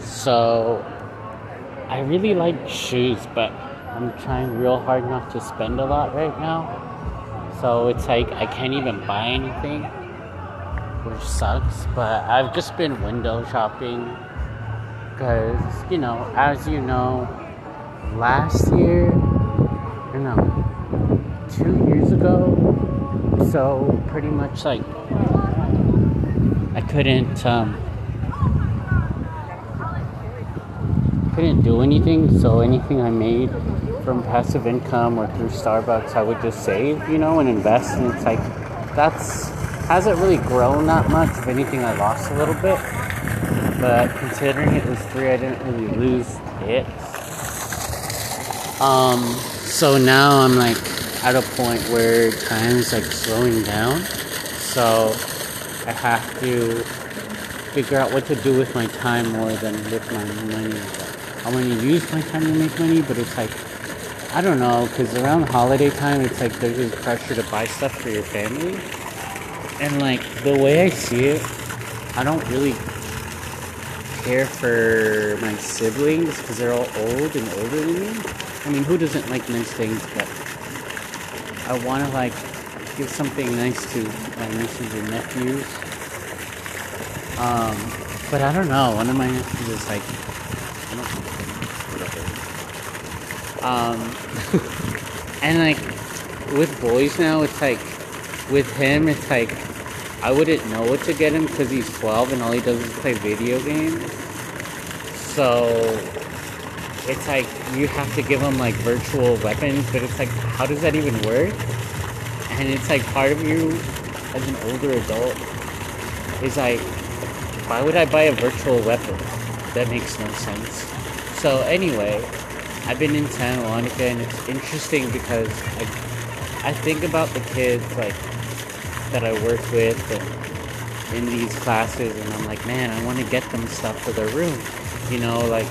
So I really like shoes, but I'm trying real hard not to spend a lot right now. So it's like I can't even buy anything, which sucks. But I've just been window shopping because, you know, as you know, last year, or no, 2 years ago, so pretty much like I couldn't do anything, so anything I made from passive income or through Starbucks, I would just save, you know, and invest. And it's like, that's hasn't really grown that much. If anything, I lost a little bit, but considering it was free, I didn't really lose it. So now I'm like at a point where time's like slowing down, so I have to figure out what to do with my time more than with my money. I want to use my time to make money, but it's like, I don't know, because around holiday time, it's like there's this pressure to buy stuff for your family. And like, the way I see it, I don't really care for my siblings because they're all old and older than me. I mean, who doesn't like nice things? But I want to like give something nice to my nieces and nephews. But I don't know. One of my nephews is like, I don't think whatever. And like with boys now, it's like with him, it's like I wouldn't know what to get him because he's 12 and all he does is play video games. So it's like you have to give him like virtual weapons, but it's like, how does that even work? And it's like part of you as an older adult is like, why would I buy a virtual weapon? That makes no sense. So anyway, I've been in Santa Monica, and it's interesting because I think about the kids like that I work with and in these classes, and I'm like, man, I want to get them stuff for their room. You know, like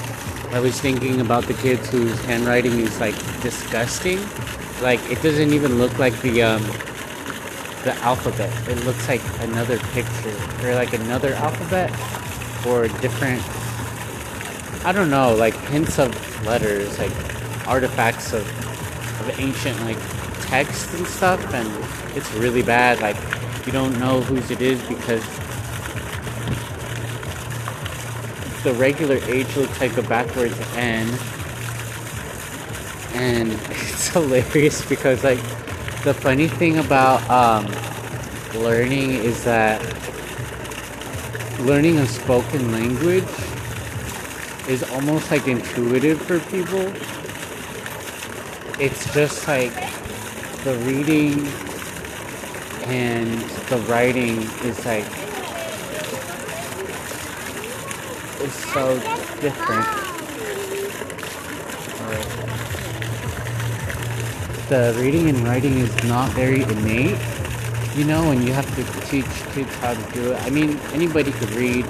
I was thinking about the kids whose handwriting is like disgusting. Like it doesn't even look like the alphabet. It looks like another picture or like another alphabet or different, I don't know, like hints of letters, like artifacts of ancient like text and stuff. And it's really bad. Like you don't know whose it is because the regular H looks like a backwards N. And it's hilarious because like the funny thing about learning is that learning a spoken language is almost like intuitive for people. It's just like the reading and the writing is like, it's so different. The reading and writing is not very innate, you know, and you have to teach kids how to do it. I mean, anybody could read,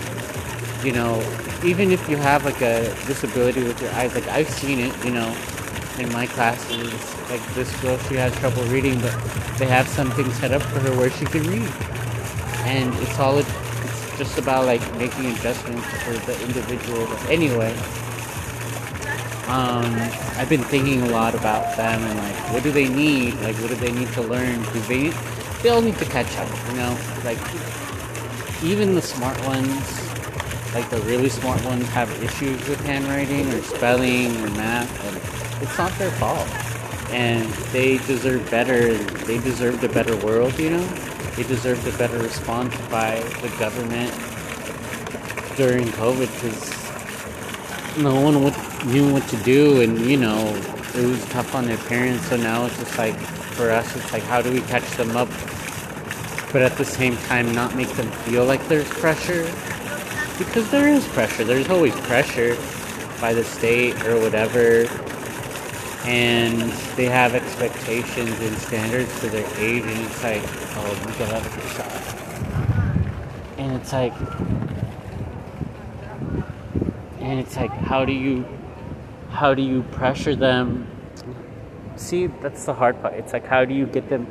you know, even if you have like a disability with your eyes. Like I've seen it, you know, in my classes. Like this girl, she has trouble reading, but they have something set up for her where she can read. And it's just about like making adjustments for the individual. But anyway, I've been thinking a lot about them and like, what do they need? Like, what do they need to learn? Because they all need to catch up, you know? Like, even the smart ones, like the really smart ones, have issues with handwriting or spelling or math, and it's not their fault. And they deserve better. They deserved a better world, you know? They deserved a better response by the government during COVID because no one would knew what to do, and you know, it was tough on their parents. So now it's just like, for us, it's like, how do we catch them up, but at the same time not make them feel like there's pressure? Because there is pressure. There's always pressure by the state or whatever, and they have expectations and standards for their age, and it's like, oh, you gotta have a shot. And it's like, how do you pressure them? See, that's the hard part. It's like, how do you get them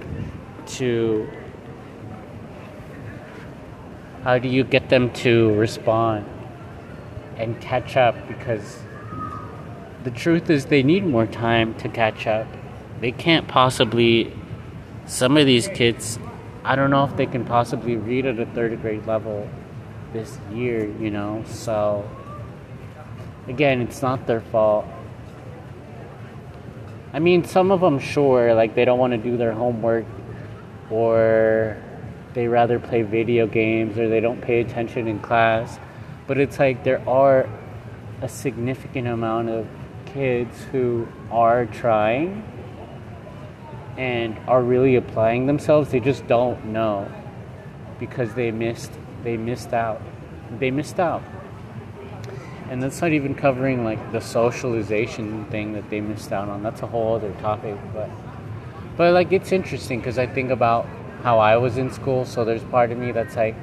to How do you get them to respond and catch up? Because the truth is they need more time to catch up. They can't possibly, some of these kids, I don't know if they can possibly read at a third grade level this year, you know. So again, it's not their fault. I mean, some of them, sure, like they don't want to do their homework, or they rather play video games, or they don't pay attention in class. But it's like there are a significant amount of kids who are trying and are really applying themselves. They just don't know because they missed out. And that's not even covering like the socialization thing that they missed out on. That's a whole other topic. But like it's interesting because I think about how I was in school. So there's part of me that's like,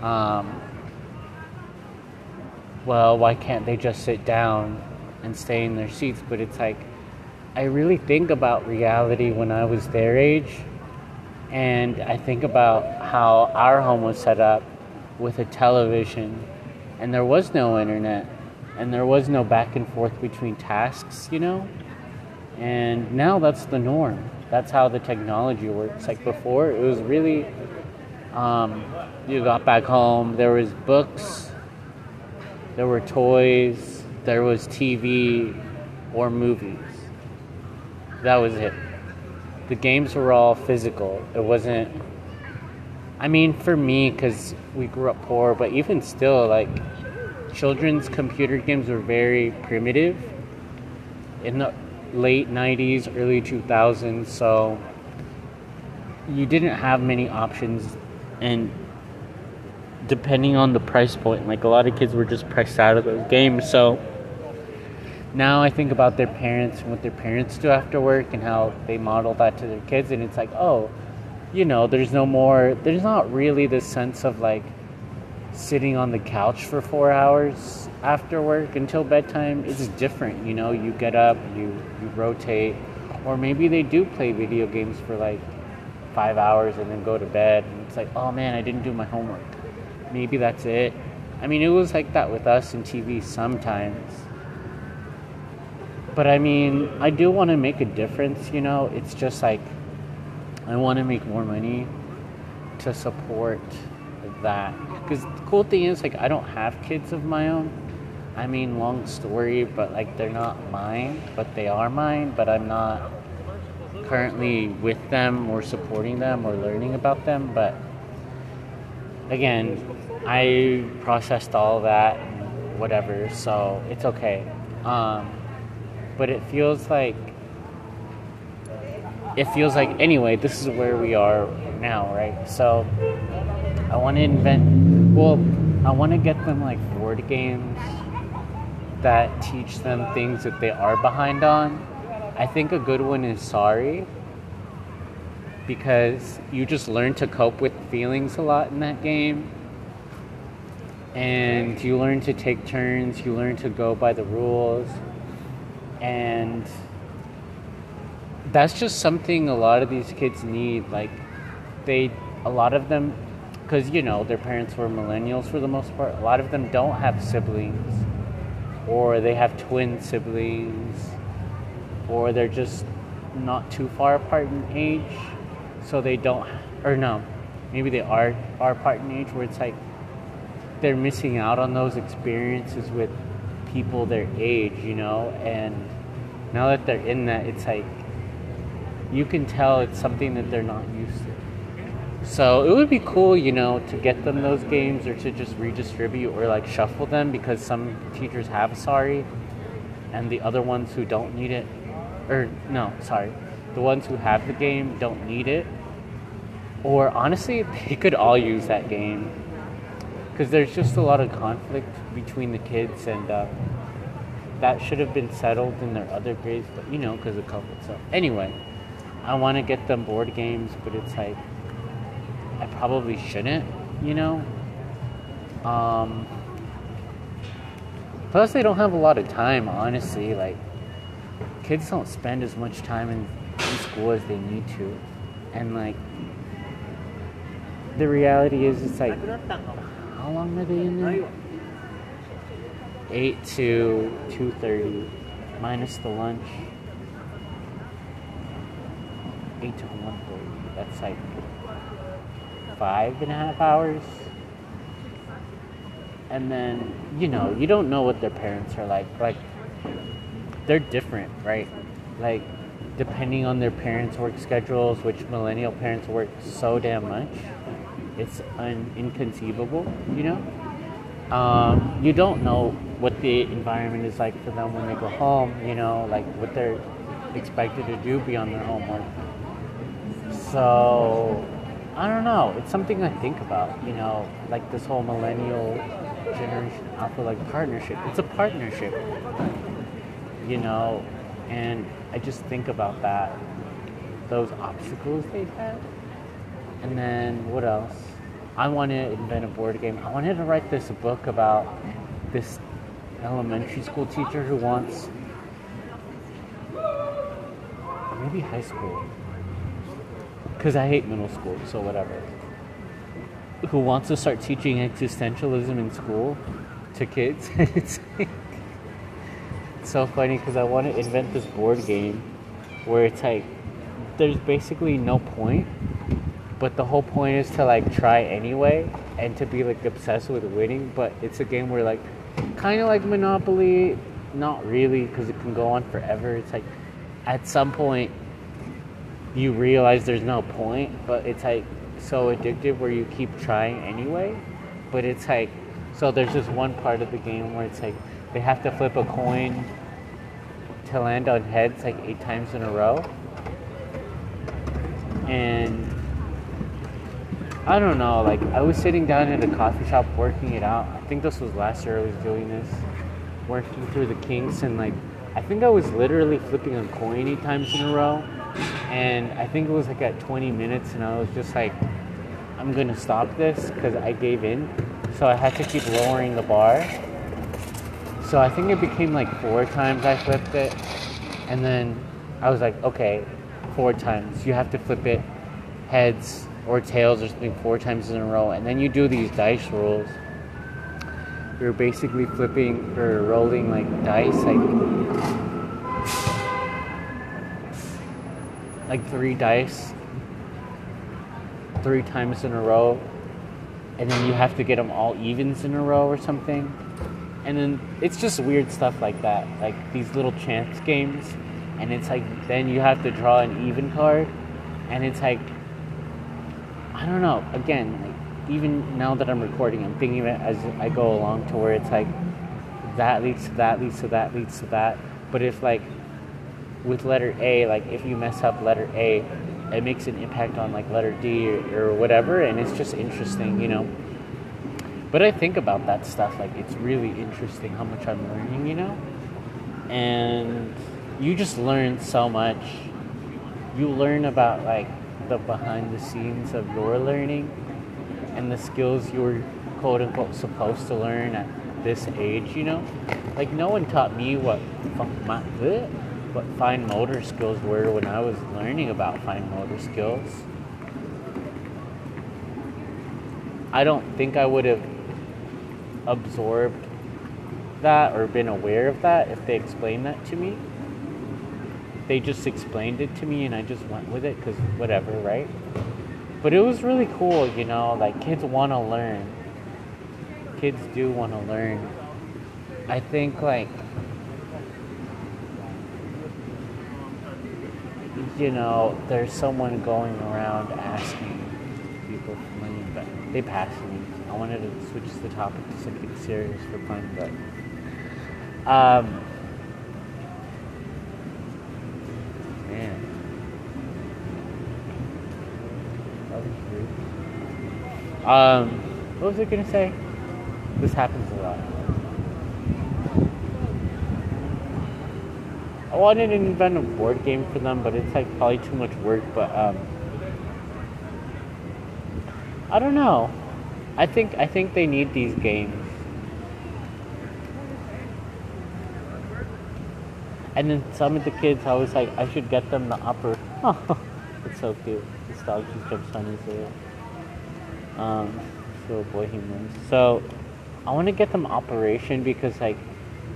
well, why can't they just sit down and stay in their seats? But it's like, I really think about reality when I was their age. And I think about how our home was set up with a television, and there was no internet, and there was no back and forth between tasks, you know? And now that's the norm. That's how the technology works. Like before, it was really, you got back home, there was books, there were toys, there was TV or movies. That was it. The games were all physical. It wasn't, I mean, for me, because we grew up poor, but even still, like, children's computer games were very primitive in the late 90s, early 2000s, so you didn't have many options. And depending on the price point, like, a lot of kids were just priced out of those games. So now I think about their parents and what their parents do after work and how they model that to their kids, and it's like, oh, you know, there's not really this sense of like sitting on the couch for 4 hours after work until bedtime. It's different, you know, you get up, you rotate, or maybe they do play video games for like 5 hours and then go to bed, and it's like, oh man, I didn't do my homework. Maybe that's it. I mean, it was like that with us and TV sometimes. But I mean, I do want to make a difference, you know. It's just like, I want to make more money to support that. Because the cool thing is, like, I don't have kids of my own. I mean, long story, but like, they're not mine, but they are mine. But I'm not currently with them or supporting them or learning about them. But again, I processed all that and whatever, so it's okay. But it feels like, anyway, this is where we are now, right? So I want to get them like board games that teach them things that they are behind on. I think a good one is Sorry, because you just learn to cope with feelings a lot in that game. And you learn to take turns, you learn to go by the rules, and that's just something a lot of these kids need. Like, a lot of them, because, you know, their parents were millennials for the most part, a lot of them don't have siblings, or they have twin siblings, or they're just not too far apart in age, so they don't, or no, maybe they are apart in age, where it's like they're missing out on those experiences with people their age, you know. And now that they're in that, it's like, you can tell it's something that they're not used to. So it would be cool, you know, to get them those games, or to just redistribute or like shuffle them, because some teachers have Sorry and the other ones who don't need it, or no, sorry, the ones who have the game don't need it. Or honestly, they could all use that game, because there's just a lot of conflict between the kids, and that should have been settled in their other grades, but you know, because of COVID. So anyway, I want to get them board games, but it's like, I probably shouldn't, you know. Plus, they don't have a lot of time, honestly. Like, kids don't spend as much time in school as they need to, and like, the reality is, it's like, how long are they in there? 8 to 2:30, minus the lunch. 8 to 1:30. That's like 5.5 hours. And then, you know, you don't know what their parents are like. Like, they're different, right? Like, depending on their parents' work schedules, which millennial parents work so damn much, it's inconceivable, you know? You don't know what the environment is like for them when they go home, you know, like what they're expected to do beyond their homework. So, I don't know. It's something I think about, you know, like this whole millennial generation alpha, like, partnership. It's a partnership, you know, and I just think about that, those obstacles they've had. And then what else? I want to invent a board game. I wanted to write this book about this elementary school teacher who wants, maybe high school, because I hate middle school, so whatever, who wants to start teaching existentialism in school to kids. It's like, it's so funny because I want to invent this board game where it's like, there's basically no point, but the whole point is to like try anyway and to be like obsessed with winning. But it's a game where, like, kind of like Monopoly, not really, because it can go on forever. It's like, at some point you realize there's no point, but it's like so addictive where you keep trying anyway. But it's like, so there's this one part of the game where it's like they have to flip a coin to land on heads like 8 times in a row. And I don't know, like, I was sitting down at a coffee shop working it out. I think this was last year I was doing this, working through the kinks, and like, I think I was literally flipping a coin 8 times in a row. And I think it was like at 20 minutes and I was just like, I'm gonna stop this, because I gave in. So I had to keep lowering the bar. So I think it became like 4 times I flipped it. And then I was like, okay, 4 times. You have to flip it heads or tails or something 4 times in a row. And then you do these dice rolls. You're basically flipping or rolling like dice, like 3 dice 3 times in a row, and then you have to get them all evens in a row or something. And then it's just weird stuff like that, like these little chance games. And it's like, then you have to draw an even card. And it's like, I don't know, again, like, even now that I'm recording, I'm thinking of it as I go along, to where it's like that leads to that leads to that leads to that. But if, like, with letter A, like, if you mess up letter A, it makes an impact on like letter D or whatever. And it's just interesting, you know. But I think about that stuff, like, it's really interesting how much I'm learning, you know. And you just learn so much. You learn about like the behind the scenes of your learning and the skills you were quote unquote supposed to learn at this age, you know. Like, no one taught me what fine motor skills were when I was learning about fine motor skills. I don't think I would have absorbed that or been aware of that if they explained that to me. They just explained it to me and I just went with it because whatever, right? But it was really cool, you know, like, kids want to learn. Kids do want to learn. I think, like, you know, there's someone going around asking people for money, but they passed me. I wanted to switch the topic to something serious for fun, but man, that was rude. What was I gonna say? This happens a lot. I wanted to invent a board game for them, but it's like probably too much work. But I don't know. I think they need these games. And then some of the kids, I was like, I should get them the upper. Oh, it's so cute. This dog just jumps on his ear. So Bohemians. So I want to get them Operation because like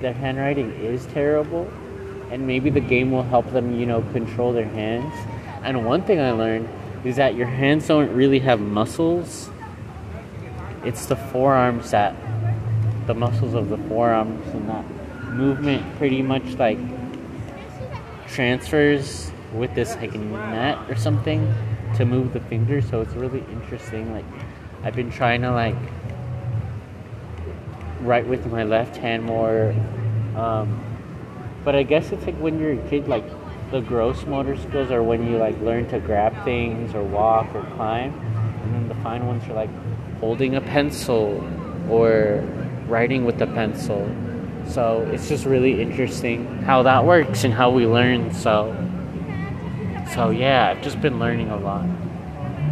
their handwriting is terrible, and maybe the game will help them, you know, control their hands. And one thing I learned is that your hands don't really have muscles. It's the forearms that, the muscles of the forearms and that movement pretty much like transfers with this like net or something to move the fingers. So it's really interesting. Like I've been trying to like write with my left hand more, but I guess it's like when you're a kid, like the gross motor skills are when you like learn to grab things or walk or climb, and then the fine ones are like holding a pencil or writing with a pencil. So it's just really interesting how that works and how we learn. So yeah, I've just been learning a lot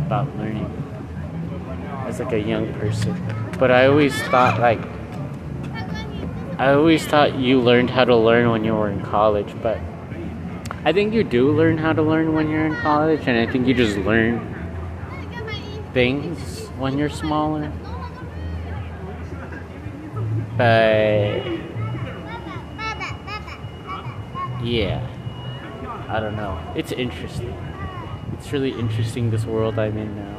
about learning as like a young person. But I always thought you learned how to learn when you were in college, but I think you do learn how to learn when you're in college, and I think you just learn things when you're smaller. But yeah, I don't know. It's interesting. It's really interesting, this world I'm in now.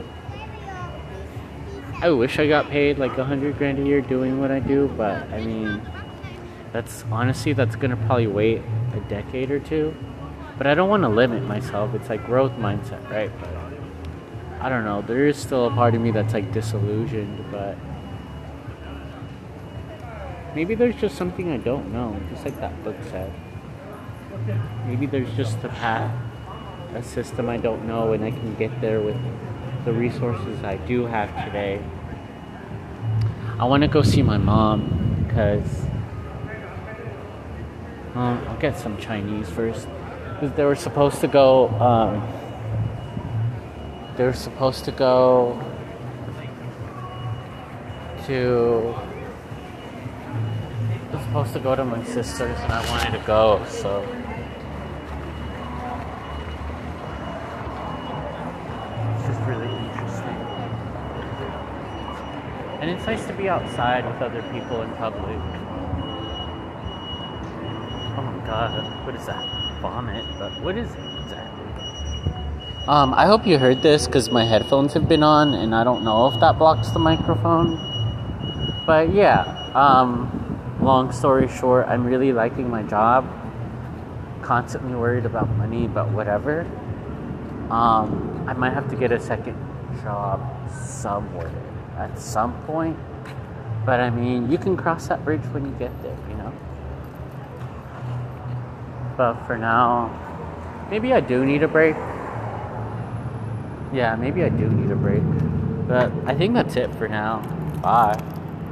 I wish I got paid like $100,000 a year doing what I do, but I mean, that's gonna probably wait a decade or two. But I don't want to limit myself. It's like growth mindset, right? But I don't know. There is still a part of me that's like disillusioned, but maybe there's just something I don't know, just like that book said. Maybe there's just a path, a system I don't know, and I can get there with the resources I do have today. I want to go see my mom because I'll get some Chinese first. They were supposed to go to. I was supposed to go to my sister's, and I wanted to go, so. It's just really interesting. And it's nice to be outside with other people in public. Oh my god, what is that? Vomit, but what is it exactly? I hope you heard this, because my headphones have been on, and I don't know if that blocks the microphone. But yeah, long story short, I'm really liking my job. Constantly worried about money, but whatever. I might have to get a second job somewhere at some point. But I mean, you can cross that bridge when you get there, you know? But for now, maybe I do need a break. Yeah, maybe I do need a break. But I think that's it for now. Bye.